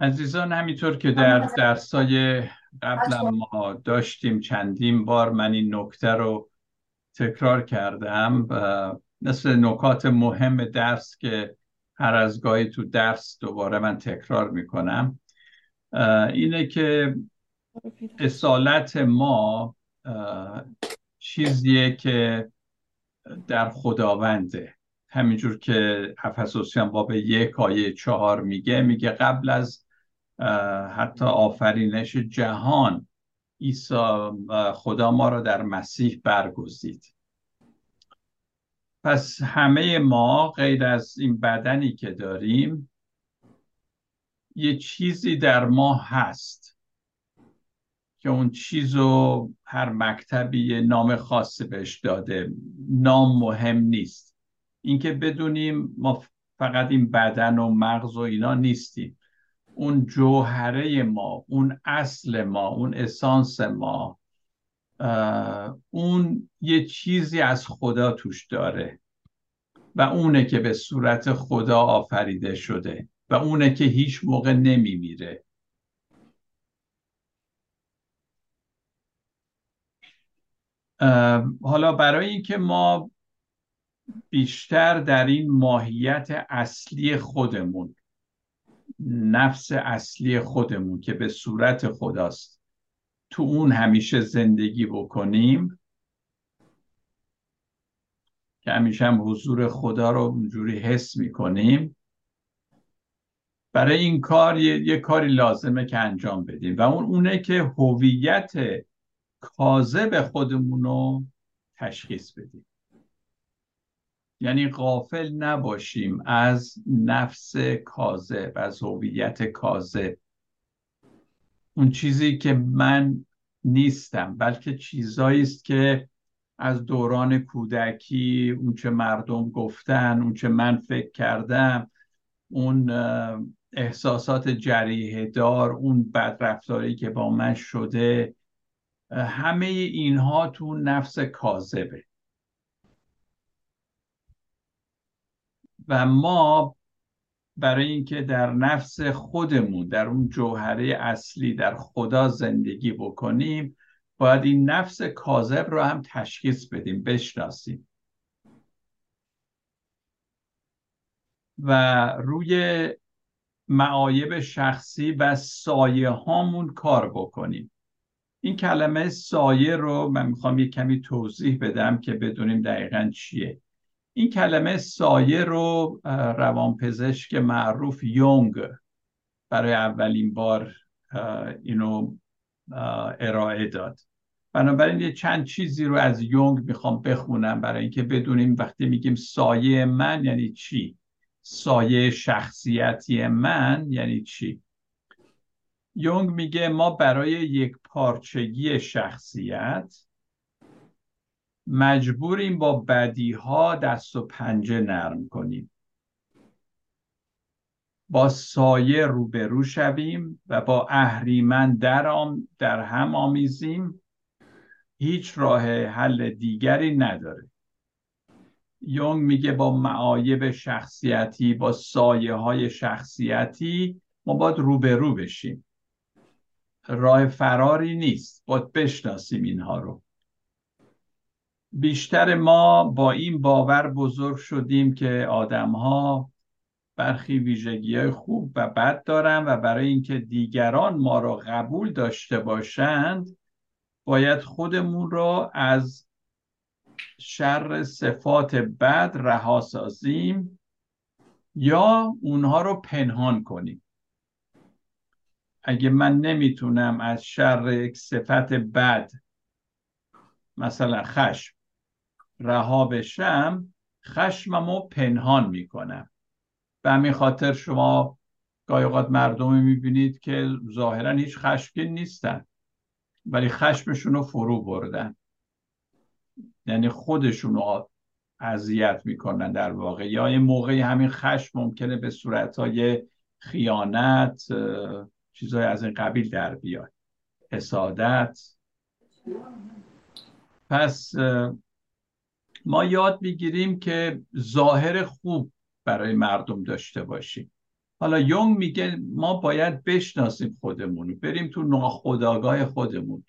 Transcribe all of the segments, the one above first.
عزیزان، همینطور که در درسای قبل ما داشتیم چندین بار من این نکته رو تکرار کردم، مثل نکات مهم درس که هر از گاهی تو درس دوباره من تکرار میکنم، اینه که اصالت ما چیزیه که در خداونده. همینجور که افسوسیان باب 1 آیه 4 میگه قبل از حتی آفرینش جهان عیسی خدا ما را در مسیح برگزید. پس همه ما غیر از این بدنی که داریم یه چیزی در ما هست که اون چیزو هر مکتبی نام خاصی بهش داده، نام مهم نیست. اینکه بدونیم ما فقط این بدن و مغز و اینا نیستیم، اون جوهره ما، اون اصل ما، اون اسانس ما، اون یه چیزی از خدا توش داره و اونه که به صورت خدا آفریده شده و اونه که هیچ موقع نمیمیره. حالا برای اینکه ما بیشتر در این ماهیت اصلی خودمون، نفس اصلی خودمون که به صورت خداست، تو اون همیشه زندگی بکنیم که همیشه هم حضور خدا رو اونجوری حس میکنیم، برای این کار یه کاری لازمه که انجام بدیم و اونه که هویت کاذب خودمون رو تشخیص بدیم. یعنی غافل نباشیم از نفس کاذب، از هویت کاذب، اون چیزی که من نیستم، بلکه چیزایی است که از دوران کودکی، اون چه مردم گفتن، اون چه من فکر کردم، اون احساسات جریحه دار، اون بدرفتاری که با من شده، همه اینها تو نفس کاذبه. و ما برای اینکه در نفس خودمون، در اون جوهره اصلی، در خدا زندگی بکنیم، باید این نفس کاذب رو هم تشخیص بدیم، بشناسیم و روی معایب شخصی و سایه هامون کار بکنیم. این کلمه سایه رو من میخوام یک کمی توضیح بدم که بدونیم دقیقاً چیه. این کلمه سایه رو روانپزشک معروف یونگ برای اولین بار اینو ارائه داد. بنابراین یه چند چیزی رو از یونگ میخوام بخونم برای اینکه بدونیم وقتی میگیم سایه من یعنی چی، سایه شخصیتی من یعنی چی. یونگ میگه ما برای یک پارچگی شخصیت مجبوریم با بدیها دست و پنجه نرم کنیم، با سایه روبرو شویم و با اهریمن در هم آمیزیم. هیچ راه حل دیگری نداره. یونگ میگه با معایب شخصیتی، با سایه های شخصیتی ما باید روبرو بشیم، راه فراری نیست، باید بشناسیم اینها رو. بیشتر ما با این باور بزرگ شدیم که آدم‌ها برخی ویژگی‌های خوب و بد دارن و برای اینکه دیگران ما را قبول داشته باشند باید خودمون را از شر صفات بد رها سازیم یا اونها رو پنهان کنیم. اگه من نمیتونم از شر یک صفت بد، مثلا خشم، رها بشم، خشممو پنهان میکنم. به همین خاطر شما گاهی اوقات مردمی میبینید که ظاهرا هیچ خشمگین نیستن ولی خشمشون رو فرو بردن، یعنی خودشون رو اذیت میکنن در واقع. یا این موقعی همین خشم ممکنه به صورتهای خیانت، چیزهای از این قبیل در بیاد، حسادت. پس ما یاد میگیریم که ظاهر خوب برای مردم داشته باشیم. حالا یونگ میگه ما باید بشناسیم خودمون، بریم تو ناخودآگاه خودمون،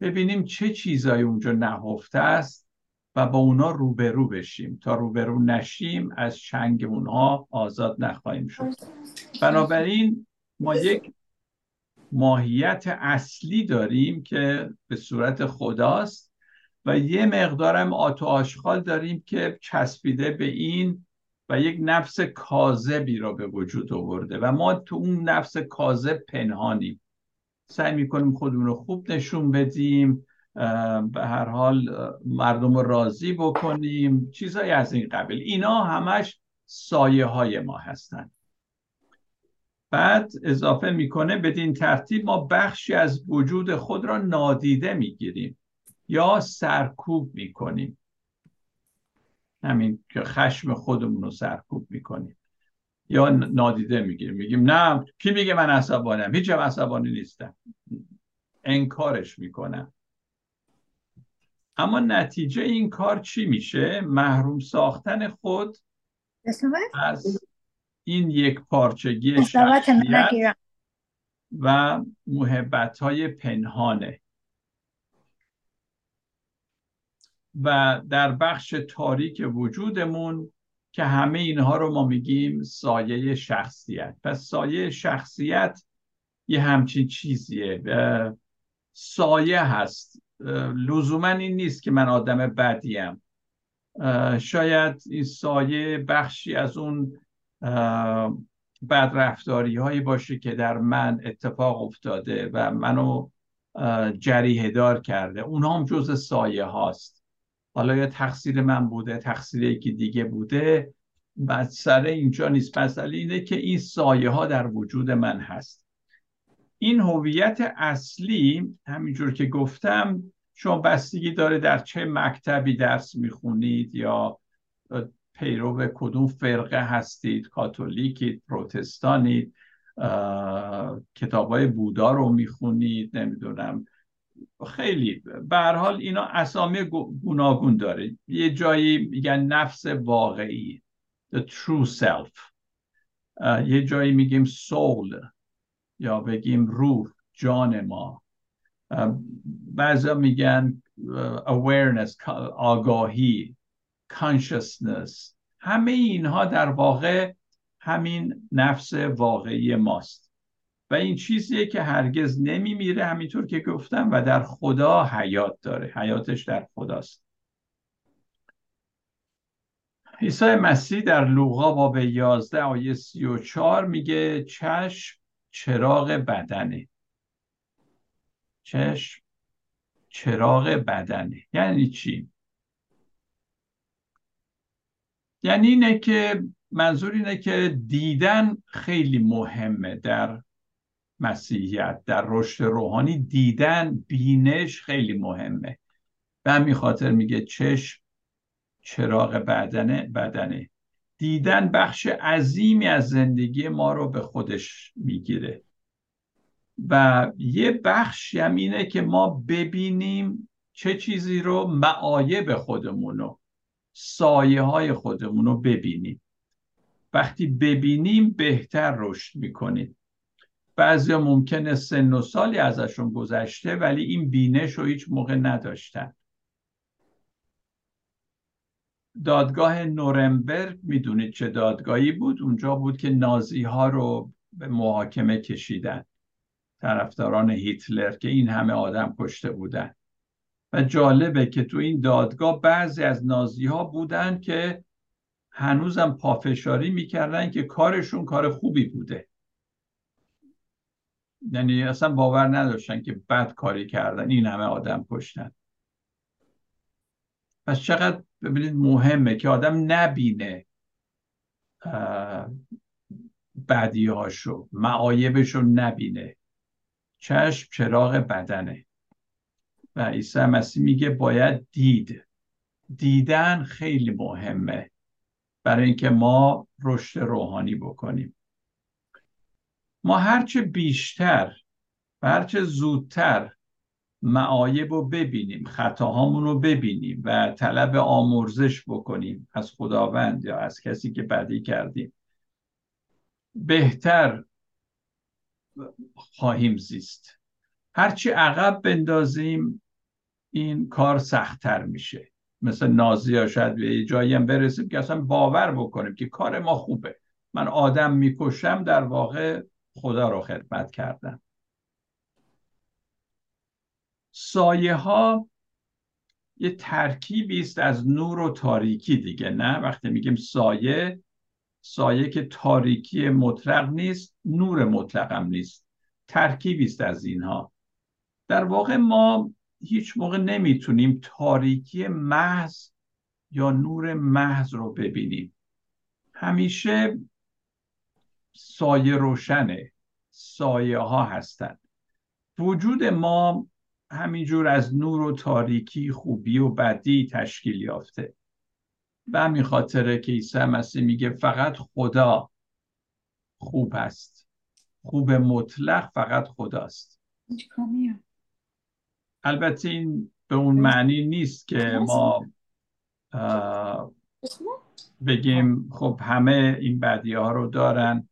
ببینیم چه چیزایی اونجا نهفته است و با اونا روبرو بشیم. تا روبرو نشیم از چنگ اونها آزاد نخواهیم شد. بنابراین ما یک ماهیت اصلی داریم که به صورت خداست و یه مقدارم آت و آشغال داریم که چسبیده به این و یک نفس کاذبی را به وجود آورده و ما تو اون نفس کاذب پنهانیم. سعی میکنیم خودمون رو خوب نشون بدیم، به هر حال مردم رو راضی بکنیم، چیزایی از این قبیل. اینا همش سایه های ما هستن. بعد اضافه میکنه بدین ترتیب ما بخشی از وجود خود را نادیده میگیریم یا سرکوب میکنیم. همین که خشم خودمون رو سرکوب میکنیم یا نادیده میگیریم، میگیم نه کی میگه من عصبانیم، هیچم عصبانی نیستم، انکارش میکنم. اما نتیجه این کار چی میشه؟ محروم ساختن خود از این یک پارچگی شخصیت و محبت‌های پنهانه. و در بخش تاریک وجودمون که همه اینها رو ما میگیم سایه شخصیت. پس سایه شخصیت یه همچین چیزیه، سایه هست، لزوما این نیست که من آدم بدیم. شاید این سایه بخشی از اون بدرفتاری هایی باشه که در من اتفاق افتاده و منو جریحه دار کرده، اونها هم جز سایه هاست. حالا یا تقصیر من بوده، تقصیر یکی دیگه بوده، مسئله اینجا نیست. مسئله اینه که این سایه ها در وجود من هست. این هویت اصلی همینجور که گفتم شما بستگی داره در چه مکتبی درس میخونید یا پیرو به کدوم فرقه هستید، کاتولیکید، پروتستانید، کتابای بودا رو میخونید، نمیدونم خیلی. به هر حال اینا اسامی گوناگون داره. یه جایی میگن نفس واقعی the true self، یه جایی میگیم soul یا بگیم روح، جان ما. بعضا میگن awareness آگاهی، consciousness. همه اینها در واقع همین نفس واقعی ماست و این چیزیه که هرگز نمیمیره، همینطور که گفتم، و در خدا حیات داره، حیاتش در خداست. عیسی مسیح در لوقا باب 11 آیه 34 میگه چشم چراغ بدنه. چشم چراغ بدنه یعنی چی؟ یعنی اینه که منظور اینه که دیدن خیلی مهمه در مسیحیت، در رشد روحانی دیدن، بینش خیلی مهمه. به همین خاطر میگه چشم چراغ بدنه. دیدن بخش عظیمی از زندگی ما رو به خودش میگیره و یه بخش هم اینه که ما ببینیم چه چیزی رو، معایب خودمونو، سایه های خودمون رو ببینیم. وقتی ببینیم بهتر رشد میکنیم. بعضی ممکنه سن و سالی ازشون گذشته ولی این بینش رو هیچ موقع نداشتن. دادگاه نورنبرگ میدونید چه دادگاهی بود؟ اونجا بود که نازی ها رو به محاکمه کشیدن، طرفداران هیتلر که این همه آدم کشته بودن. و جالبه که تو این دادگاه بعضی از نازی‌ها بودن که هنوزم پافشاری میکردن که کارشون کار خوبی بوده، یعنی اصلا باور نداشتن که بد کاری کردن، این همه آدم کشتن. پس چقدر ببینید مهمه که آدم نبینه بدیهاشو، معایبشو نبینه. چشم چراغ بدنه و عیسی مسیح میگه باید دید. دیدن خیلی مهمه برای اینکه ما رشد روحانی بکنیم. ما هرچه بیشتر و هرچه زودتر معایب رو ببینیم، خطاهامون رو ببینیم و طلب آمرزش بکنیم از خداوند یا از کسی که بدی کردیم بهتر خواهیم زیست. هرچی عقب بندازیم این کار سخت‌تر میشه. مثل نازی‌ها شاید به یه جایی هم برسیم که اصلا باور بکنیم که کار ما خوبه. من آدم میکشم، در واقع خدا رو خدمت کردم. سایه ها یه ترکیبی است از نور و تاریکی دیگه، نه؟ وقتی میگیم سایه، سایه که تاریکی مطلق نیست، نور مطلق هم نیست، ترکیبی است از اینها. در واقع ما هیچ موقع نمیتونیم تاریکی محض یا نور محض رو ببینیم. همیشه سایه روشنه، سایه ها هستن. وجود ما همینجور از نور و تاریکی، خوبی و بدی تشکیل یافته. و همین خاطره که عیسی مسیح میگه فقط خدا خوب است. خوب مطلق فقط خداست. البته این به اون معنی نیست که ما بگیم خب همه این بدیه ها رو دارن،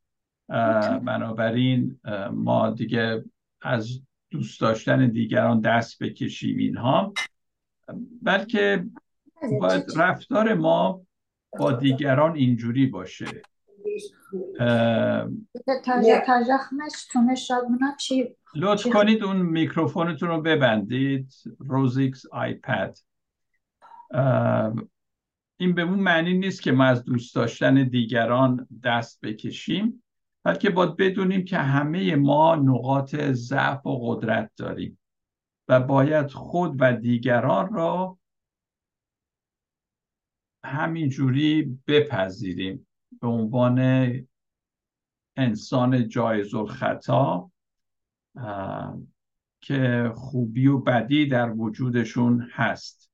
بنابراین ما دیگه از دوست داشتن دیگران دست بکشیم اینها، بلکه باید رفتار ما با دیگران اینجوری باشه. لطف کنید اون میکروفونتون رو ببندید. روزیکس آیپد. این به اون معنی نیست که ما از دوست داشتن دیگران دست بکشیم، بلکه باید بدونیم که همه ما نقاط ضعف و قدرت داریم و باید خود و دیگران را همینجوری بپذیریم به عنوان انسان جایز الخطا که خوبی و بدی در وجودشون هست.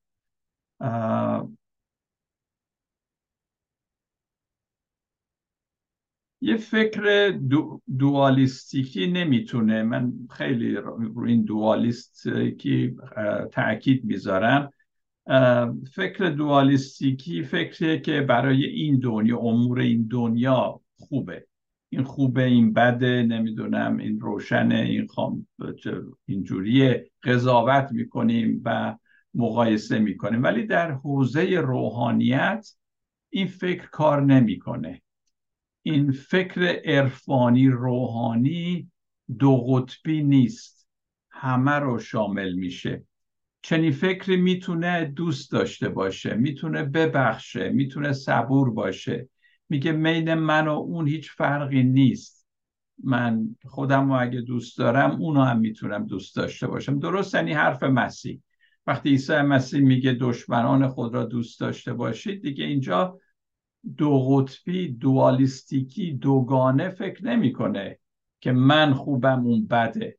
یه فکر دوالیستیکی نمیتونه، من خیلی روی این دوالیستیکی تأکید میذارم، فکر دوالیستیکی فکریه که برای این دنیا، امور این دنیا خوبه، این خوبه، این بده، نمیدونم این روشنه، این خام، اینجوریه، قضاوت میکنیم و مقایسه میکنیم. ولی در حوزه روحانیت این فکر کار نمیکنه. این فکر عرفانی روحانی دو قطبی نیست، همه رو شامل میشه. چنین فکری میتونه دوست داشته باشه، میتونه ببخشه، میتونه صبور باشه. میگه بین من و اون هیچ فرقی نیست، من خودم رو اگه دوست دارم اونو هم میتونم دوست داشته باشم. درست، یعنی حرف مسیح. وقتی عیسی مسیح میگه دشمنان خود را دوست داشته باشید، دیگه اینجا دو قطبی، دوالیستیکی، دوگانه فکر نمیکنه که من خوبم اون بده.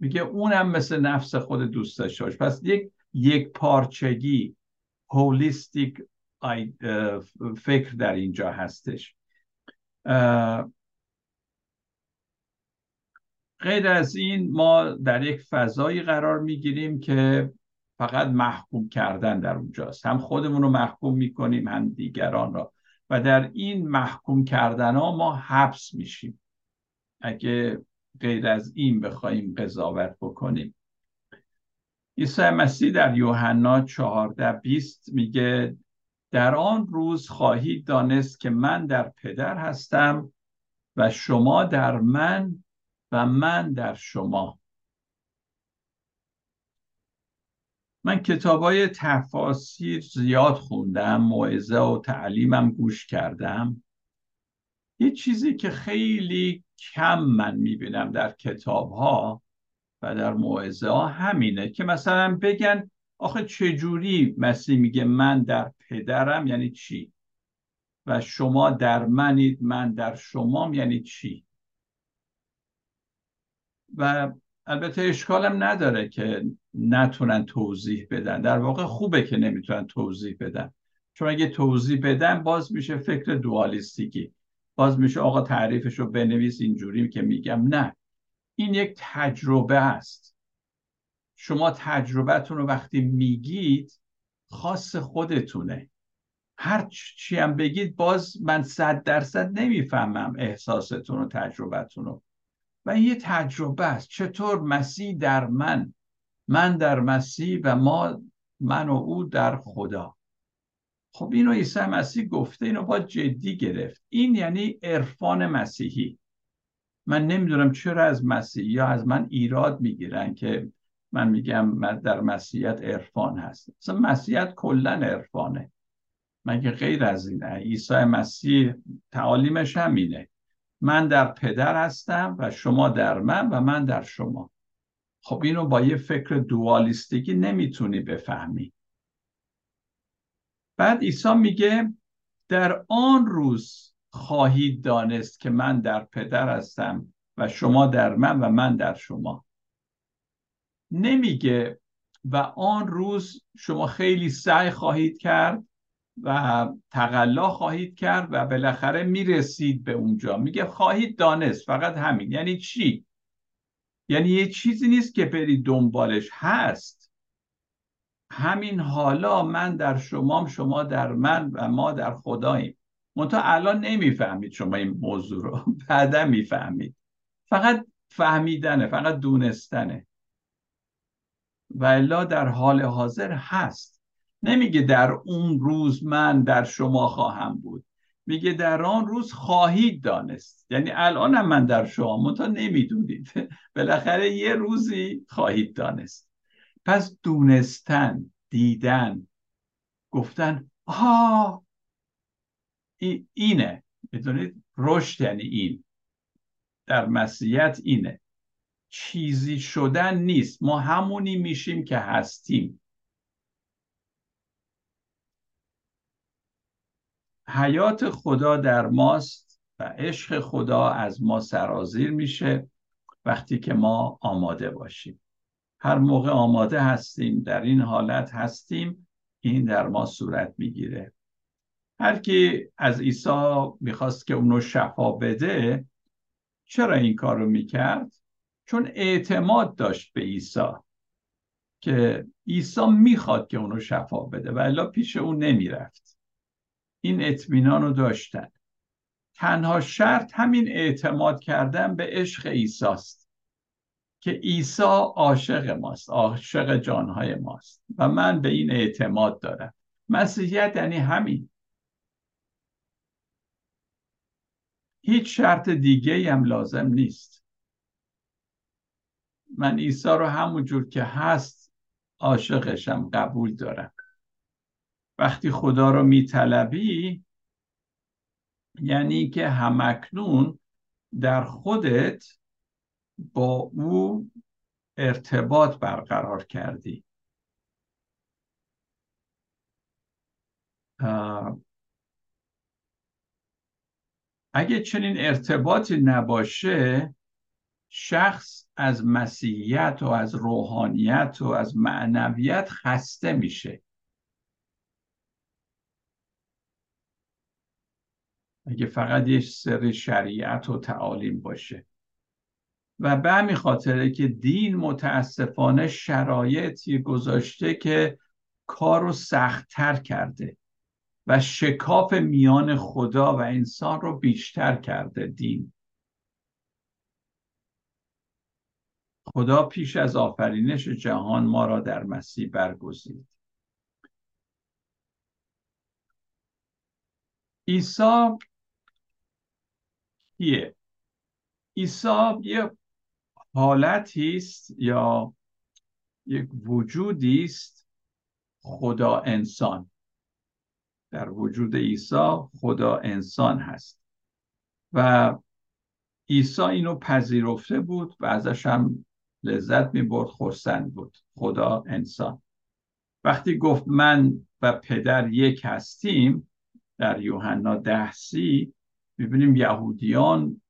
میگه اونم مثل نفس خود دوست داشته باشه. پس یک پارچگی، هولیستیک فکر در اینجا هستش. غیر از این ما در یک فضایی قرار میگیریم که فقط محکوم کردن در اونجاست. هم خودمون رو محکوم میکنیم، هم دیگران را. و در این محکوم کردن ها ما حبس میشیم اگه غیر از این بخوایم قضاوت بکنیم. عیسی مسیح در یوحنا 14:20 میگه در آن روز خواهید دانست که من در پدر هستم و شما در من و من در شما. من کتابای تفاسیر زیاد خوندم، موعظه و تعلیمم گوش کردم. یه چیزی که خیلی کم من میبینم در کتابها و در موعظه ها همینه که مثلا بگن آخه چجوری مسیح میگه من در پدرم یعنی چی؟ و شما در منید، من در شمام یعنی چی؟ و البته اشکالم نداره که نتونن توضیح بدن. در واقع خوبه که نمیتونن توضیح بدن، چون اگه توضیح بدن باز میشه فکر دوالیستیکی، باز میشه آقا تعریفش رو بنویس اینجوری که میگم. نه، این یک تجربه است. شما تجربتون رو وقتی میگید خاص خودتونه، هر چی هم بگید باز من 100% نمیفهمم احساستون و تجربتون رو. و این یه تجربه است. چطور مسیح در من، من در مسیح و ما، من و او در خدا. خب اینو عیسی مسیح گفته، اینو باید جدی گرفت. این یعنی عرفان مسیحی. من نمیدونم چرا از مسیحی یا از من ایراد میگیرن که من میگم من در مسیحیت عرفان هست. اصلا مسیحیت کلن عرفانه، مگه غیر از اینه؟ عیسی مسیح تعالیمش همینه، من در پدر هستم و شما در من و من در شما. خب اینو با یه فکر دوالیستیکی نمیتونی بفهمی. بعد عیسی میگه در آن روز خواهید دانست که من در پدر هستم و شما در من و من در شما. نمیگه و آن روز شما خیلی سعی خواهید کرد و تقلا خواهید کرد و بالاخره میرسید به اونجا. میگه خواهید دانست، فقط همین. یعنی چی؟ یعنی یه چیزی نیست که بری دنبالش، هست همین حالا. من در شمام، شما در من و ما در خداییم. منتها الان نمیفهمید شما این موضوع رو، بعدا میفهمید. فقط فهمیدنه، فقط دونستنه، و الا در حال حاضر هست. نمیگه در اون روز من در شما خواهم بود، میگه در آن روز خواهید دانست. یعنی الان هم من در شما، منتها نمیدونید، بالاخره یه روزی خواهید دانست. پس دونستن، دیدن، گفتن آها اینه. میدونید رشد یعنی این، در مسیحیت اینه. چیزی شدن نیست، ما همونی میشیم که هستیم. حیات خدا در ماست و عشق خدا از ما سرازیر میشه وقتی که ما آماده باشیم. هر موقع آماده هستیم، در این حالت هستیم، این در ما صورت میگیره. هر کی از عیسی میخواست که اونو شفا بده، چرا این کارو میکرد؟ چون اعتماد داشت به عیسی که عیسی میخواد که اونو شفا بده، و الا پیش اون نمیرفت. این اطمینان رو داشتن. تنها شرط همین اعتماد کردن به عشق عیسی است که عیسی عاشق ماست، عاشق جانهای ماست، و من به این اعتماد دارم. مسیحیت یعنی همین. هیچ شرط دیگه‌ای هم لازم نیست. من عیسی رو همون جور که هست عاشقشم، قبول دارم. وقتی خدا رو میطلبی یعنی که همکنون در خودت با او ارتباط برقرار کردی. اگه چنین ارتباطی نباشه، شخص از مسیحیت و از روحانیت و از معنویت خسته میشه. اگه فقط یه سری شریعت و تعالیم باشه. و به همین خاطره که دین متاسفانه شرایطی گذاشته که کار رو سخت‌تر کرده و شکاف میان خدا و انسان رو بیشتر کرده. دین، خدا پیش از آفرینش جهان ما را در مسیح برگزید. عیسی کیه؟ عیسی یه حالتیست یا یک وجودیست، خدا انسان. در وجود عیسی خدا انسان هست و عیسی اینو پذیرفته بود و ازش هم لذت می‌برد، خرسند بود. خدا انسان. وقتی گفت من و پدر یک هستیم در یوحنا 10:30 می‌بینیم یهودیان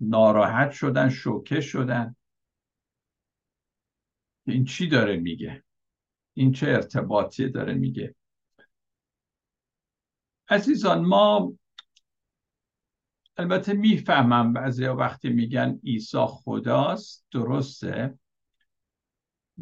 ناراحت شدن، شوکه شدن. این چی داره میگه؟ این چه ارتباطی داره میگه؟ عزیزان ما، البته میفهمم بعضی وقتی میگن عیسی خداست، درسته،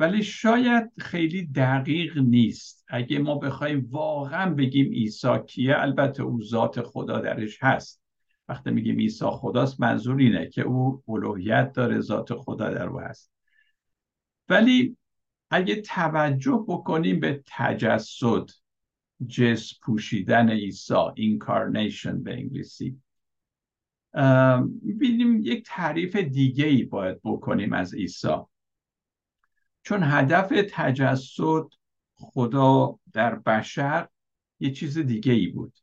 ولی شاید خیلی دقیق نیست. اگه ما بخوایم واقعا بگیم عیسی کیه، البته او ذات خدا درش هست. وقتی میگیم عیسی خداست، منظور اینه که او الوهیت داره، ذات خدا در او هست. ولی اگه توجه بکنیم به تجسد، جسم پوشیدن عیسی، اینکارنیشن به انگلیسی، ببینیم یک تعریف دیگه‌ای باید بکنیم از عیسی. چون هدف تجسد خدا در بشر یه چیز دیگه‌ای بود.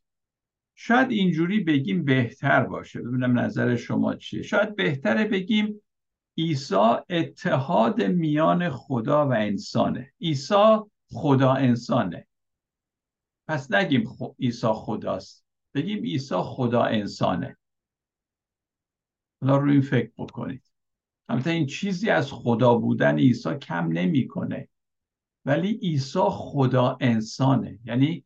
شاید اینجوری بگیم بهتر باشه. ببینم نظر شما چیه. شاید بهتره بگیم عیسی اتحاد میان خدا و انسانه. عیسی خدا انسانه. پس نگیم عیسی خداست، بگیم عیسی خدا انسانه. حالا روی این فکر بکنید. البته این چیزی از خدا بودن عیسی کم نمی‌کنه، ولی عیسی خدا انسانه، یعنی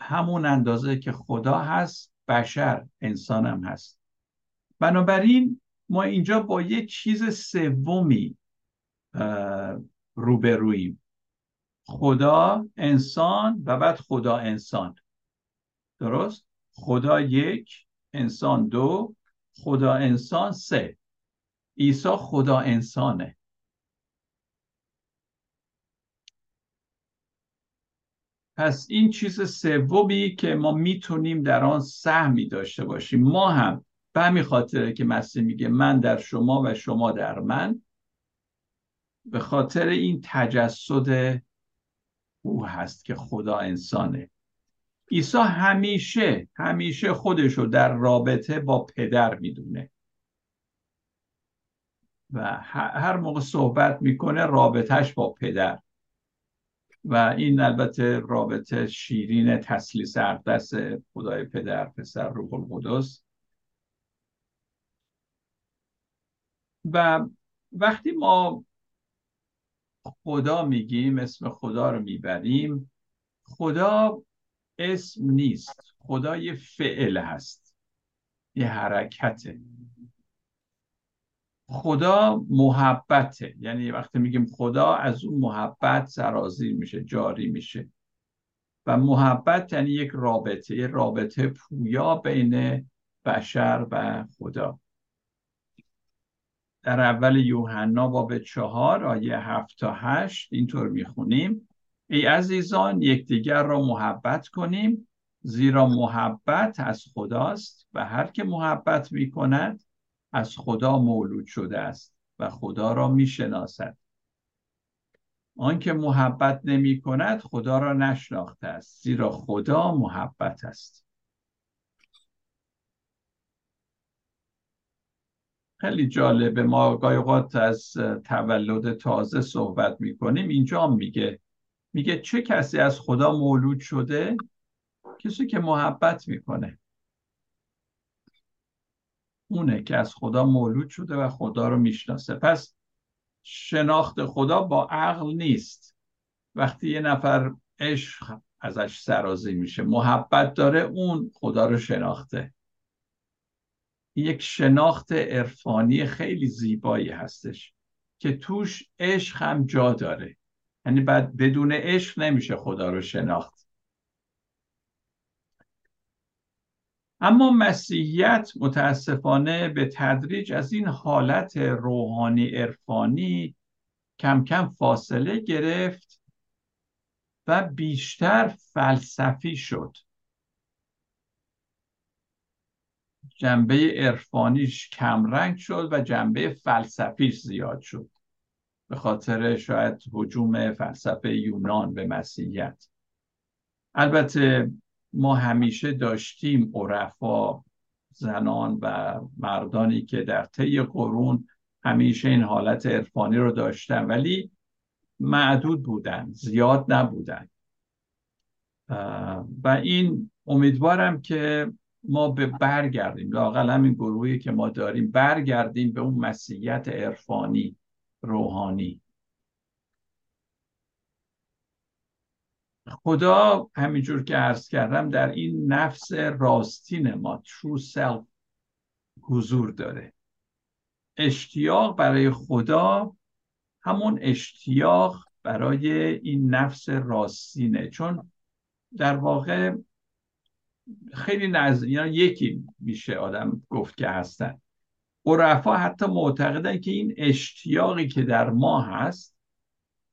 همون اندازه که خدا هست بشر انسان هم هست. بنابراین ما اینجا با یه چیز سومی روبرویم، خدا انسان و بعد خدا انسان. درست؟ خدا یک، انسان دو، خدا انسان سه. عیسی خدا انسانه. پس این چیز سومی که ما میتونیم در آن سهمی داشته باشیم. ما هم به همین خاطره که مسیح میگه من در شما و شما در من، به خاطر این تجسد او هست که خدا انسانه. عیسی همیشه خودشو در رابطه با پدر میدونه و هر موقع صحبت میکنه رابطهش با پدر، و این البته رابطه شیرین تسلیس اقدس خدای پدر، پسر، روح القدس. و وقتی ما خدا میگیم، اسم خدا رو میبریم، خدا اسم نیست، خدا یه فعل هست، یه حرکته. خدا محبته، یعنی وقتی میگیم خدا از اون محبت سرازیر میشه، جاری میشه. و محبت یعنی یک رابطه، یه رابطه پویا بین بشر و خدا. در اول یوحنا باب 4 آیه 7 تا 8 اینطور میخونیم: ای عزیزان یکدیگر را محبت کنیم، زیرا محبت از خداست و هر که محبت میکند از خدا مولود شده است و خدا را میشناسد. آن که محبت نمیکند خدا را نشناخته است، زیرا خدا محبت است. خیلی جالبه، ما گاهی اوقات از تولد تازه صحبت میکنیم. اینجا میگه چه کسی از خدا مولود شده؟ کسی که محبت میکنه، اونه که از خدا مولود شده و خدا رو میشناسه. پس شناخت خدا با عقل نیست. وقتی یه نفر عشق ازش سرازیر میشه، محبت داره، اون خدا رو شناخته. یک شناخت عرفانی خیلی زیبایی هستش که توش عشق هم جا داره. یعنی بدون عشق نمیشه خدا رو شناخت. اما مسیحیت متاسفانه به تدریج از این حالت روحانی عرفانی کم کم فاصله گرفت و بیشتر فلسفی شد. جنبه عرفانیش کمرنگ شد و جنبه فلسفیش زیاد شد، به خاطر شاید هجوم فلسفه یونان به مسیحیت. البته ما همیشه داشتیم عرفا، زنان و مردانی که در طی قرون همیشه این حالت عرفانی رو داشتن، ولی معدود بودن، زیاد نبودن. و این امیدوارم که ما برگردیم، لااقل همین گروهی که ما داریم، برگردیم به اون مسیحیت عرفانی روحانی. خدا همینجور که عرض کردم در این نفس راستین ما، true self، حضور داره. اشتیاق برای خدا همون اشتیاق برای این نفس راستینه. چون در واقع خیلی یکی میشه آدم گفت که هستن. عرفا حتی معتقدن که این اشتیاقی که در ما هست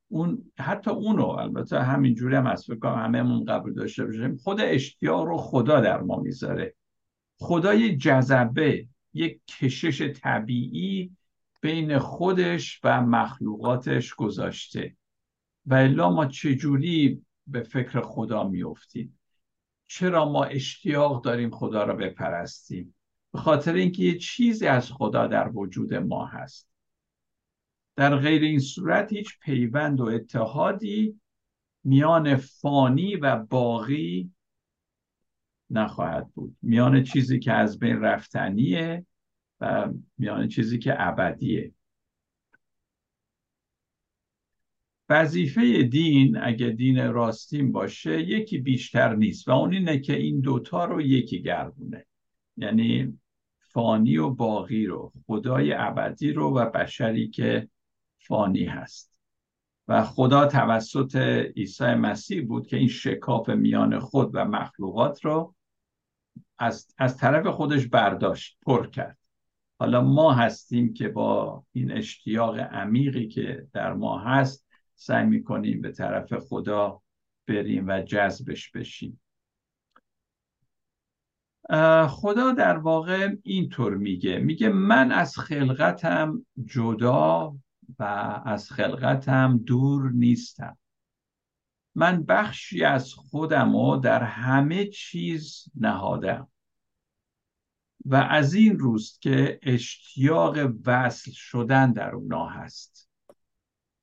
اون حتی اونو البته همینجوری هم از فکرم هممون قبول داشته باشیم، خود اشتیاق رو خدا در ما میذاره. خدای جذبه، یک کشش طبیعی بین خودش و مخلوقاتش گذاشته، و الا ما چجوری به فکر خدا میفتیم؟ چرا ما اشتیاق داریم خدا را بپرستیم؟ به خاطر اینکه یه چیزی از خدا در وجود ما هست. در غیر این صورت هیچ پیوند و اتحادی میان فانی و باقی نخواهد بود، میان چیزی که از بین رفتنیه و میان چیزی که ابدیه. وظیفه دین اگه دین راستین باشه یکی بیشتر نیست، و اون اینه که این دوتا رو یکی گردونه، یعنی فانی و باقی رو، خدای ابدی رو و بشری که فانی هست. و خدا توسط عیسی مسیح بود که این شکاف میان خود و مخلوقات رو از طرف خودش برداشت، پر کرد. حالا ما هستیم که با این اشتیاق عمیقی که در ما هست سعی میکنیم به طرف خدا بریم و جذبش بشیم. خدا در واقع اینطور میگه من از خلقتم جدا و از خلقتم دور نیستم. من بخشی از خودم رو در همه چیز نهادم، و از این روست که اشتیاق وصل شدن در اونا هست.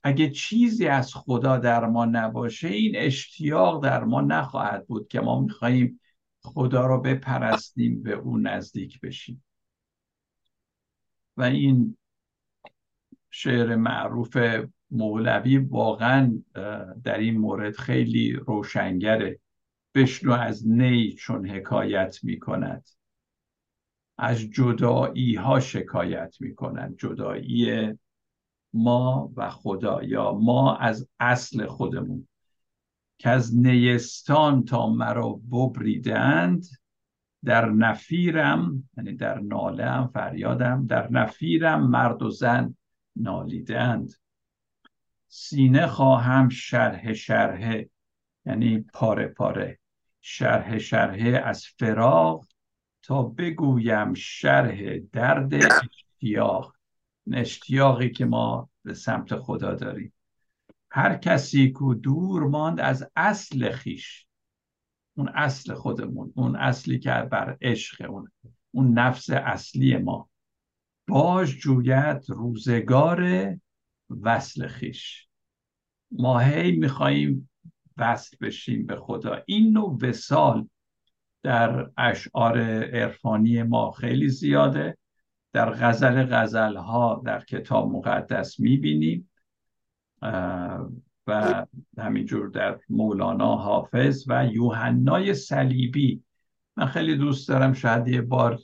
اگه چیزی از خدا در ما نباشه این اشتیاق در ما نخواهد بود که ما میخواییم خدا رو بپرستیم، به او نزدیک بشیم. و این شعر معروف مولوی واقعا در این مورد خیلی روشنگره. بشنو از نی چون حکایت میکند، از جدایی ها شکایت میکنند. جدایی ما و خدا، یا ما از اصل خودمون، که از نیستان تا مرا ببریدند در نفیرم، یعنی در ناله‌ام، فریادم، در نفیرم مرد و زن نالیدند. سینه خواهم شرح شرح، یعنی پاره پاره، شرح شرح از فراق تا بگویم شرح درد اشتیاق، اشتیاقی که ما به سمت خدا داریم. هر کسی که دور ماند از اصل خیش، اون اصل خودمون، اون اصلی که بر عشق، اون نفس اصلی ما، باش جوید روزگار وصل خیش. ما هی میخواییم وصل بشیم به خدا. این نوع وصال در اشعار عرفانی ما خیلی زیاده. در غزل‌ها در کتاب مقدس میبینیم، و همینجور در مولانا، حافظ و یوحنای صلیبی. من خیلی دوست دارم شاید یه بار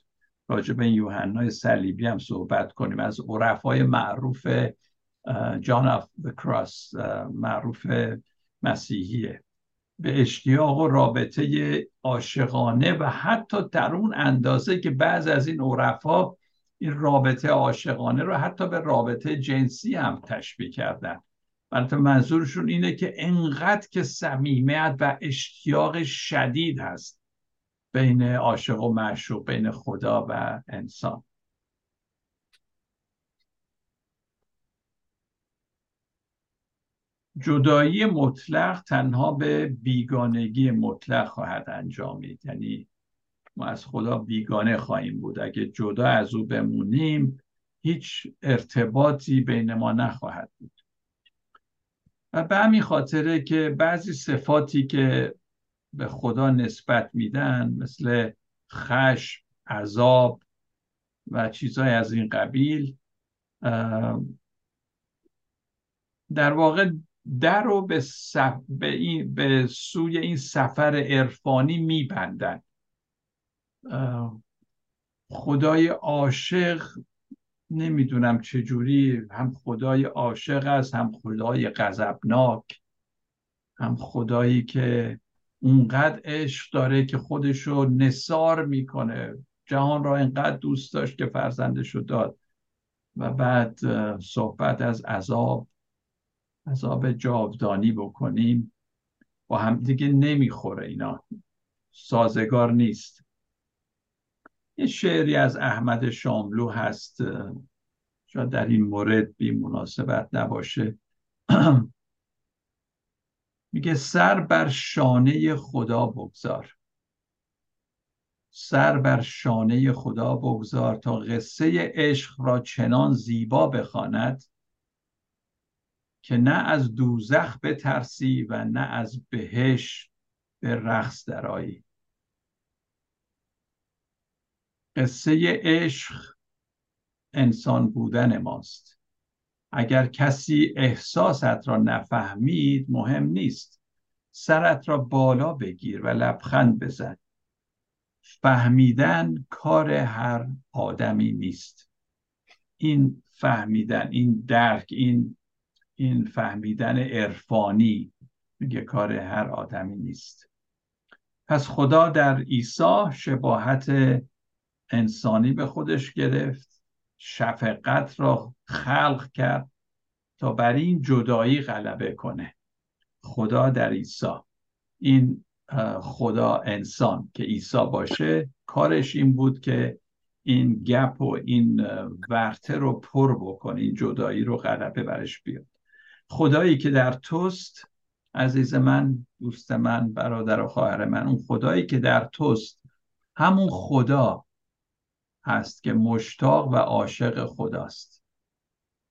راجع به یوحنای صلیبی هم صحبت کنیم، از عرفای معروف جان آف دی کراس، معروف مسیحیه. به اشتیاق و رابطه عاشقانه، و حتی در اون اندازه که بعض از این عرفا این رابطه عاشقانه رو حتی به رابطه جنسی هم تشبیه کردن. البته منظورشون اینه که انقدر که صمیمیت و اشتیاق شدید هست بین عاشق و معشوق، بین خدا و انسان. جدایی مطلق تنها به بیگانگی مطلق خواهد انجامید، یعنی ما از خدا بیگانه خواهیم بود. اگه جدا از او بمونیم هیچ ارتباطی بین ما نخواهد بود. و به همین خاطره که بعضی صفاتی که به خدا نسبت میدن مثل خشم، عذاب و چیزهای از این قبیل، در واقع در رو به سوی این سفر عرفانی میبندن. خدای عاشق نمیدونم چجوری هم خدای عاشق است، هم خدای غضبناک، هم خدایی که اونقدر عشق داره که خودشو نثار میکنه، جهان را اینقدر دوست داشت که فرزندشو داد. و بعد صحبت از عذاب جاودانی بکنیم و هم دیگه نمیخوره، اینا سازگار نیست. یه شعری از احمد شاملو هست، شاید در این مورد بی مناسبت نباشه. میگه سر بر شانه خدا بگذار، سر بر شانه خدا بگذار تا قصه عشق را چنان زیبا بخواند که نه از دوزخ بترسی و نه از بهشت به رقص درآیی. قصه عشق انسان بودن ماست. اگر کسی احساست را نفهمید مهم نیست، سرت را بالا بگیر و لبخند بزن. فهمیدن کار هر آدمی نیست. این فهمیدن، این درک، این فهمیدن عرفانی میگه کار هر آدمی نیست. پس خدا در عیسی شباهت انسانی به خودش گرفت، شفقت را خلق کرد تا بر این جدایی غلبه کنه. خدا در عیسی، این خدا انسان که عیسی باشه، کارش این بود که این گپ و این ورطه رو پر بکنه، این جدایی رو غلبه برش بیاد. خدایی که در توست، عزیز من، دوست من، برادر و خواهر من، اون خدایی که در توست همون خدا هست که مشتاق و عاشق خداست.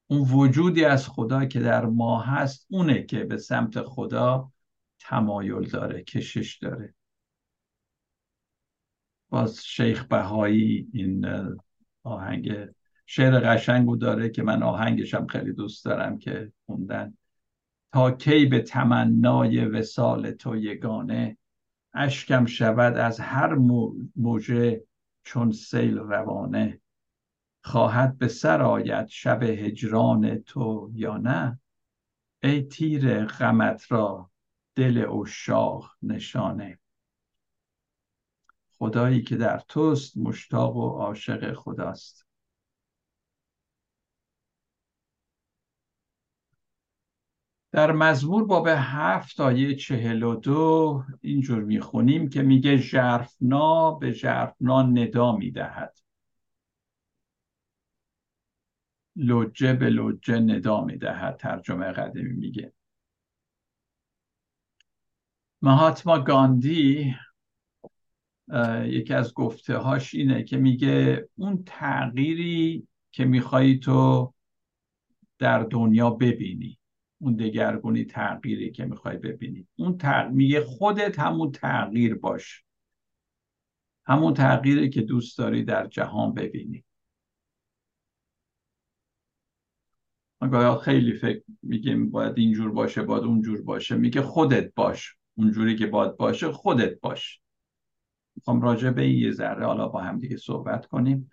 اون وجودی از خدا که در ما هست اونه که به سمت خدا تمایل داره، کشش داره. باز شیخ بهایی این آهنگ، شعر قشنگو داره که من آهنگشم خیلی دوست دارم که خوندن. تا کی به تمنای وصال تو یگانه، اشکم شود از هر موجه چون سیل روانه. خواهد به سر آید شب هجران تو یا نه، ای تیر غمت را دل عشاق نشانه. خدایی که در توست مشتاق و عاشق خداست. در مزمور باب 7 آیه 42 اینجور میخونیم که میگه ژرفنا به ژرفنا ندا میدهد، لجه به لجه ندا میدهد، ترجمه قدیمی میگه. مهاتما گاندی یکی از گفته هاش اینه که میگه اون تغییری که میخوایی تو در دنیا ببینی، اون دگرگونی تغییری که میخوای ببینی، اون میگه خودت همون تغییر باش، همون تغییری که دوست داری در جهان ببینی. ما خیلی فکر میگیم باید اینجور باشه، باید اونجور باشه. میگه خودت باش، اونجوری که باید باشه خودت باش. میخوام راجع به این یه ذره حالا با هم دیگه صحبت کنیم.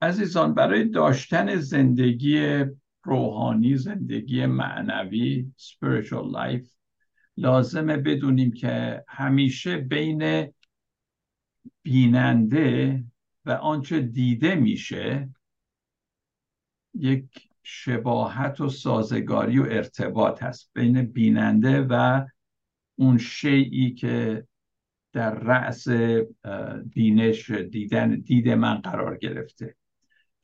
عزیزان، برای داشتن زندگی روحانی، زندگی معنوی، spiritual life، لازمه بدونیم که همیشه بین بیننده و آنچه دیده میشه یک شباهت و سازگاری و ارتباط هست، بین بیننده و اون شیئی که در رأس بینش، دید من قرار گرفته،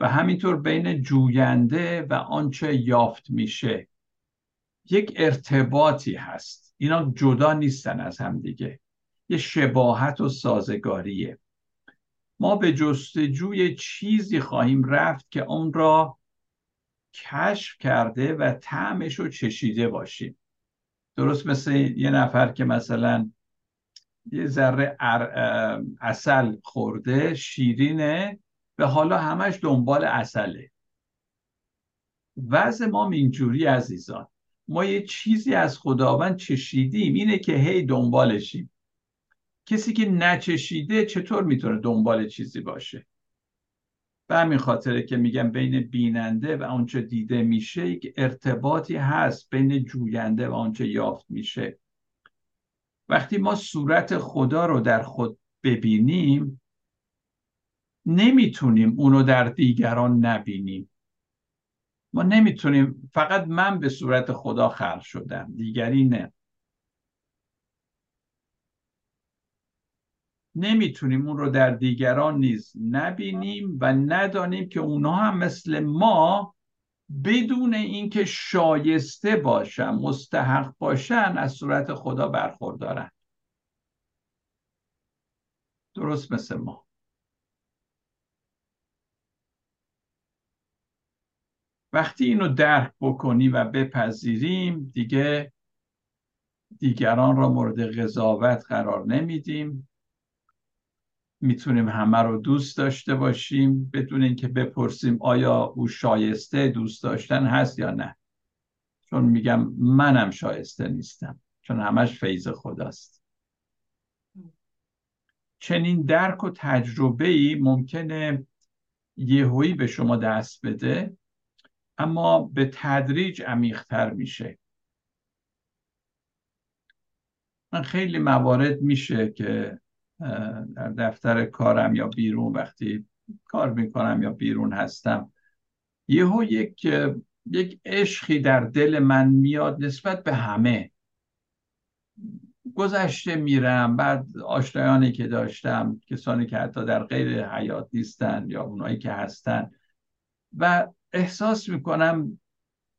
و همینطور بین جوینده و آنچه یافت میشه یک ارتباطی هست. اینا جدا نیستن از هم دیگه، یه شباهت و سازگاریه. ما به جستجوی چیزی خواهیم رفت که اون را کشف کرده و طعمش رو چشیده باشیم. درست مثل یه نفر که مثلا یه ذره عسل خورده، شیرینه، و حالا همش دنبال عسله. وضع ما اینجوری عزیزان، ما یه چیزی از خداوند چشیدیم، اینه که هی دنبالشیم. کسی که نچشیده چطور میتونه دنبال چیزی باشه؟ و همین خاطره که میگم بین بیننده و آنچه دیده میشه یک ارتباطی هست، بین جوینده و آنچه یافت میشه. وقتی ما صورت خدا رو در خود ببینیم نمیتونیم اونو در دیگران نبینیم. ما نمیتونیم فقط من به صورت خدا خلق شدم دیگری نه. نمیتونیم اون رو در دیگران نیز نبینیم و ندانیم که اونها هم مثل ما بدون اینکه شایسته باشن مستحق باشن از صورت خدا برخوردارن، درست مثل ما. وقتی اینو درک بکنی و بپذیریم دیگه دیگران را مورد قضاوت قرار نمیدیم. میتونیم همه رو دوست داشته باشیم بدون اینکه بپرسیم آیا او شایسته دوست داشتن هست یا نه، چون میگم منم شایسته نیستم، چون همش فیض خداست. چنین درک و تجربه‌ای ممکنه یهویی به شما دست بده، اما به تدریج عمیق‌تر میشه. من خیلی موارد میشه که در دفتر کارم یا بیرون وقتی کار میکنم یا بیرون هستم یهو یک عشقی در دل من میاد نسبت به همه. گذشته میرم، بعد آشنایانی که داشتم، کسانی که حتی در غیر حیات نیستن یا اونایی که هستن، و احساس میکنم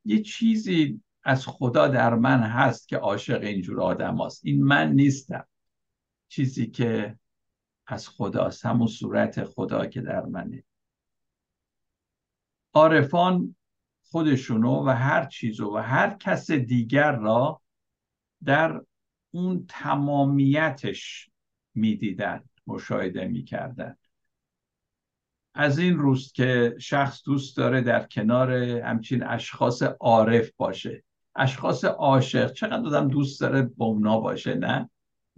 یه چیزی از خدا در من هست که عاشق اینجور آدم هست. این من نیستم، چیزی که از خداست، همون صورت خدا که در منه. عارفان خودشونو و هر چیزو و هر کس دیگر را در اون تمامیتش میدیدن، مشاهده میکردن. از این روست که شخص دوست داره در کنار همچین اشخاص عارف باشه، اشخاص عاشق. چقدر آدم دوست داره با اونا باشه،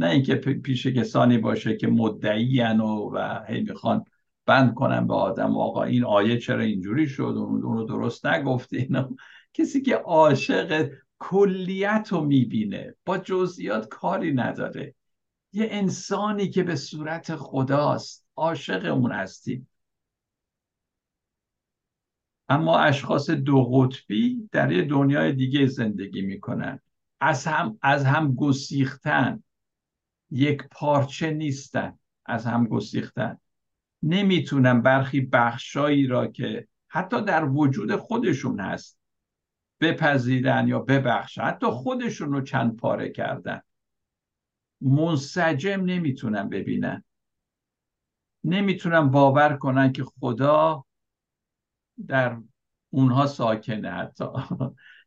نه اینکه پیش کسانی باشه که مدعیان و هی میخوان بند کنن به آدم، آقا این آیه چرا اینجوری شد، اونو درست نگفتی. کسی که عاشق کلیت رو میبینه، با جزئیات کاری نداره. یه انسانی که به صورت خداست، عاشق اون هستیم. اما اشخاص دو قطبی در یه دنیای دیگه زندگی میکنن، از هم گسیختن، یک پارچه نیستن، از هم گسیختن. نمیتونن برخی بخشایی را که حتی در وجود خودشون هست بپذیرن یا ببخشن. حتی خودشون رو چند پاره کردن، منسجم نمیتونن ببینن، نمیتونن باور کنن که خدا در اونها ساکنه. حتی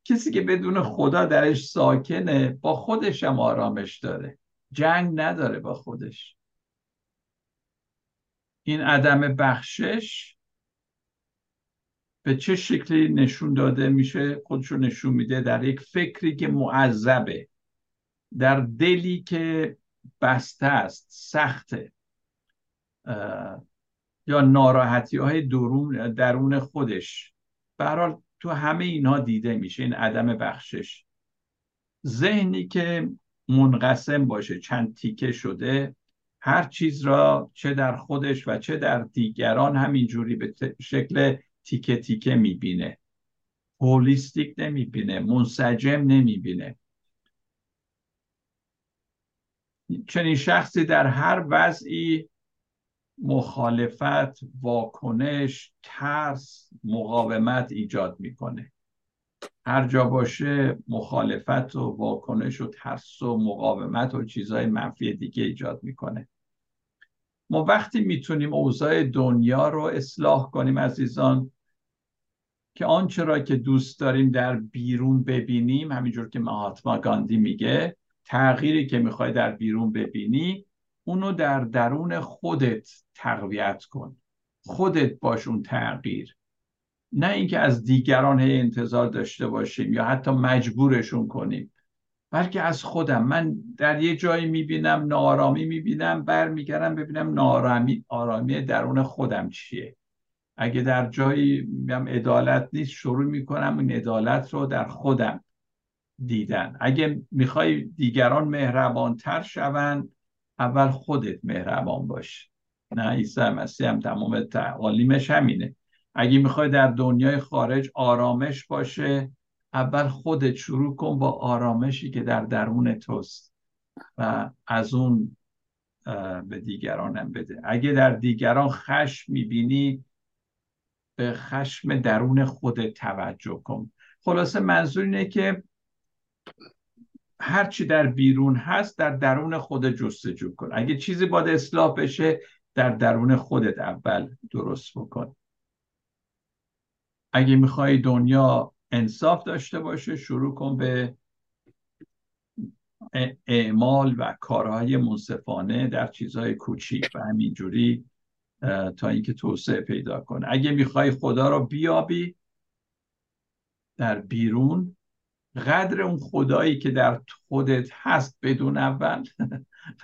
کسی که بدون خدا درش ساکنه با خودش هم آرامش داره، جنگ نداره با خودش. این عدم بخشش به چه شکلی نشون داده میشه؟ خودشو نشون میده در یک فکری که معذبه، در دلی که بسته است، سخته، یا ناراحتی‌های درون خودش. به هر حال تو همه اینها دیده میشه این عدم بخشش. ذهنی که منقسم باشه، چند تیکه شده، هر چیز را چه در خودش و چه در دیگران همینجوری به شکل تیکه تیکه میبینه، هولیستیک نمیبینه، منسجم نمیبینه. چنین شخصی در هر وضعی مخالفت، واکنش، ترس، مقاومت ایجاد میکنه. هر جا باشه مخالفت و واکنش و ترس و مقاومت و چیزهای منفی دیگه ایجاد میکنه. ما وقتی میتونیم اوضاع دنیا رو اصلاح کنیم عزیزان، که آنچه را که دوست داریم در بیرون ببینیم، همینجور که مهاتما گاندی میگه تغییری که میخوای در بیرون ببینی اونو در درون خودت تقویت کن، خودت باش اون تغییر، نه اینکه از دیگران انتظار داشته باشیم یا حتی مجبورشون کنیم، بلکه از خودم. من در یه جایی میبینم ناآرامی میبینم، برمیگردم ببینم ناآرامی درون خودم چیه، اگه در جایی عدالت نیست شروع میکنم این عدالت رو در خودم دیدن. اگه میخوای دیگران مهربانتر شوند اول خودت مهربان باش. نه عیسی مسیح هم تمام تعالیمش همینه. اگه میخوای در دنیای خارج آرامش باشه اول خودت شروع کن با آرامشی که در درون توست و از اون به دیگرانم بده. اگه در دیگران خشم میبینی به خشم درون خودت توجه کن. خلاصه منظور اینه که هرچی در بیرون هست در درون خودت جستجو کن. اگه چیزی باید اصلاح بشه در درون خودت اول درست بکن. اگه میخوای دنیا انصاف داشته باشه شروع کن به اعمال و کارهای منصفانه در چیزهای کوچیک و همینجوری تا اینکه توسعه پیدا کن. اگه میخوای خدا رو بیابی در بیرون قدر اون خدایی که در خودت هست بدون اول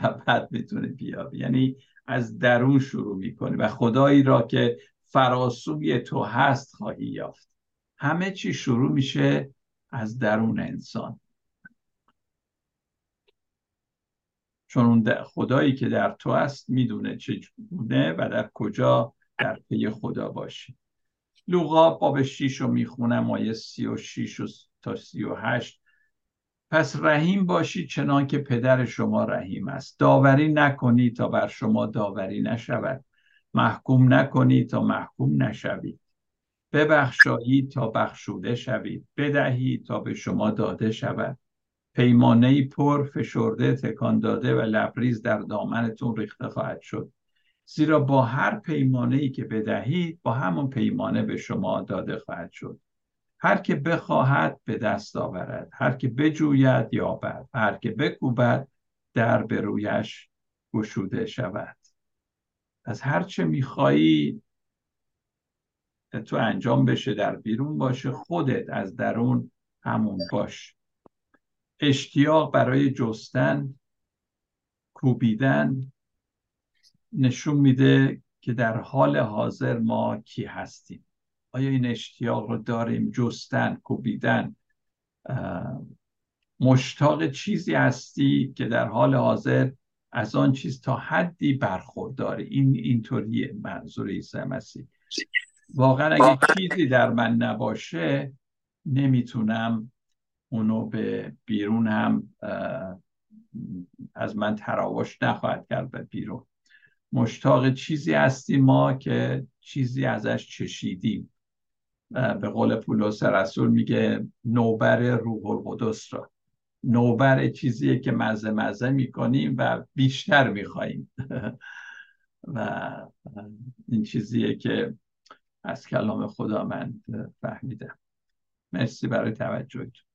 و بعد میتونه بیابی. یعنی از درون شروع میکنی و خدایی را که فراسوی تو هست خواهی یافت. همه چی شروع میشه از درون انسان، چون اون خدایی که در تو هست میدونه چجونه و در کجا در پی خدا باشی. لوقا باب 6 رو میخونم آیه 36 تا 38. پس رحیم باشید چنان که پدر شما رحیم است. داوری نکنید تا بر شما داوری نشود. محکوم نکنید تا محکوم نشوید. ببخشایید تا بخشوده شوید. بدهید تا به شما داده شود. پیمانه‌ای پر فشرده تکان داده و لبریز در دامنتون ریخته خواهد شد. زیرا با هر پیمانه‌ای که بدهید با همون پیمانه به شما داده خواهد شد. هر که بخواهد به دست آورد، هر که بجوید یابد، هر که بکوبد در به رویش گشوده شود. از هر چه می‌خوای تو انجام بشه در بیرون باشه، خودت از درون همون باش. اشتیاق برای جستن، کوبیدن نشون میده که در حال حاضر ما کی هستیم. آیا این اشتیاق رو داریم؟ جستن، کوبیدن. مشتاق چیزی هستی که در حال حاضر از آن چیز تا حدی برخورداری. اینطوریه منظور عیسی مسیح. واقعا اگه چیزی در من نباشه نمیتونم اونو به بیرون هم از من تراوش نخواهد کرد به بیرون. مشتاق چیزی هستیم ما که چیزی ازش چشیدیم. به قول پولس رسول میگه نوبر روح القدس را. نوبر چیزیه که مزه مزه میکنیم و بیشتر میخواییم و این چیزیه که از کلام خدا من فهمیدم. مرسی برای توجهتون.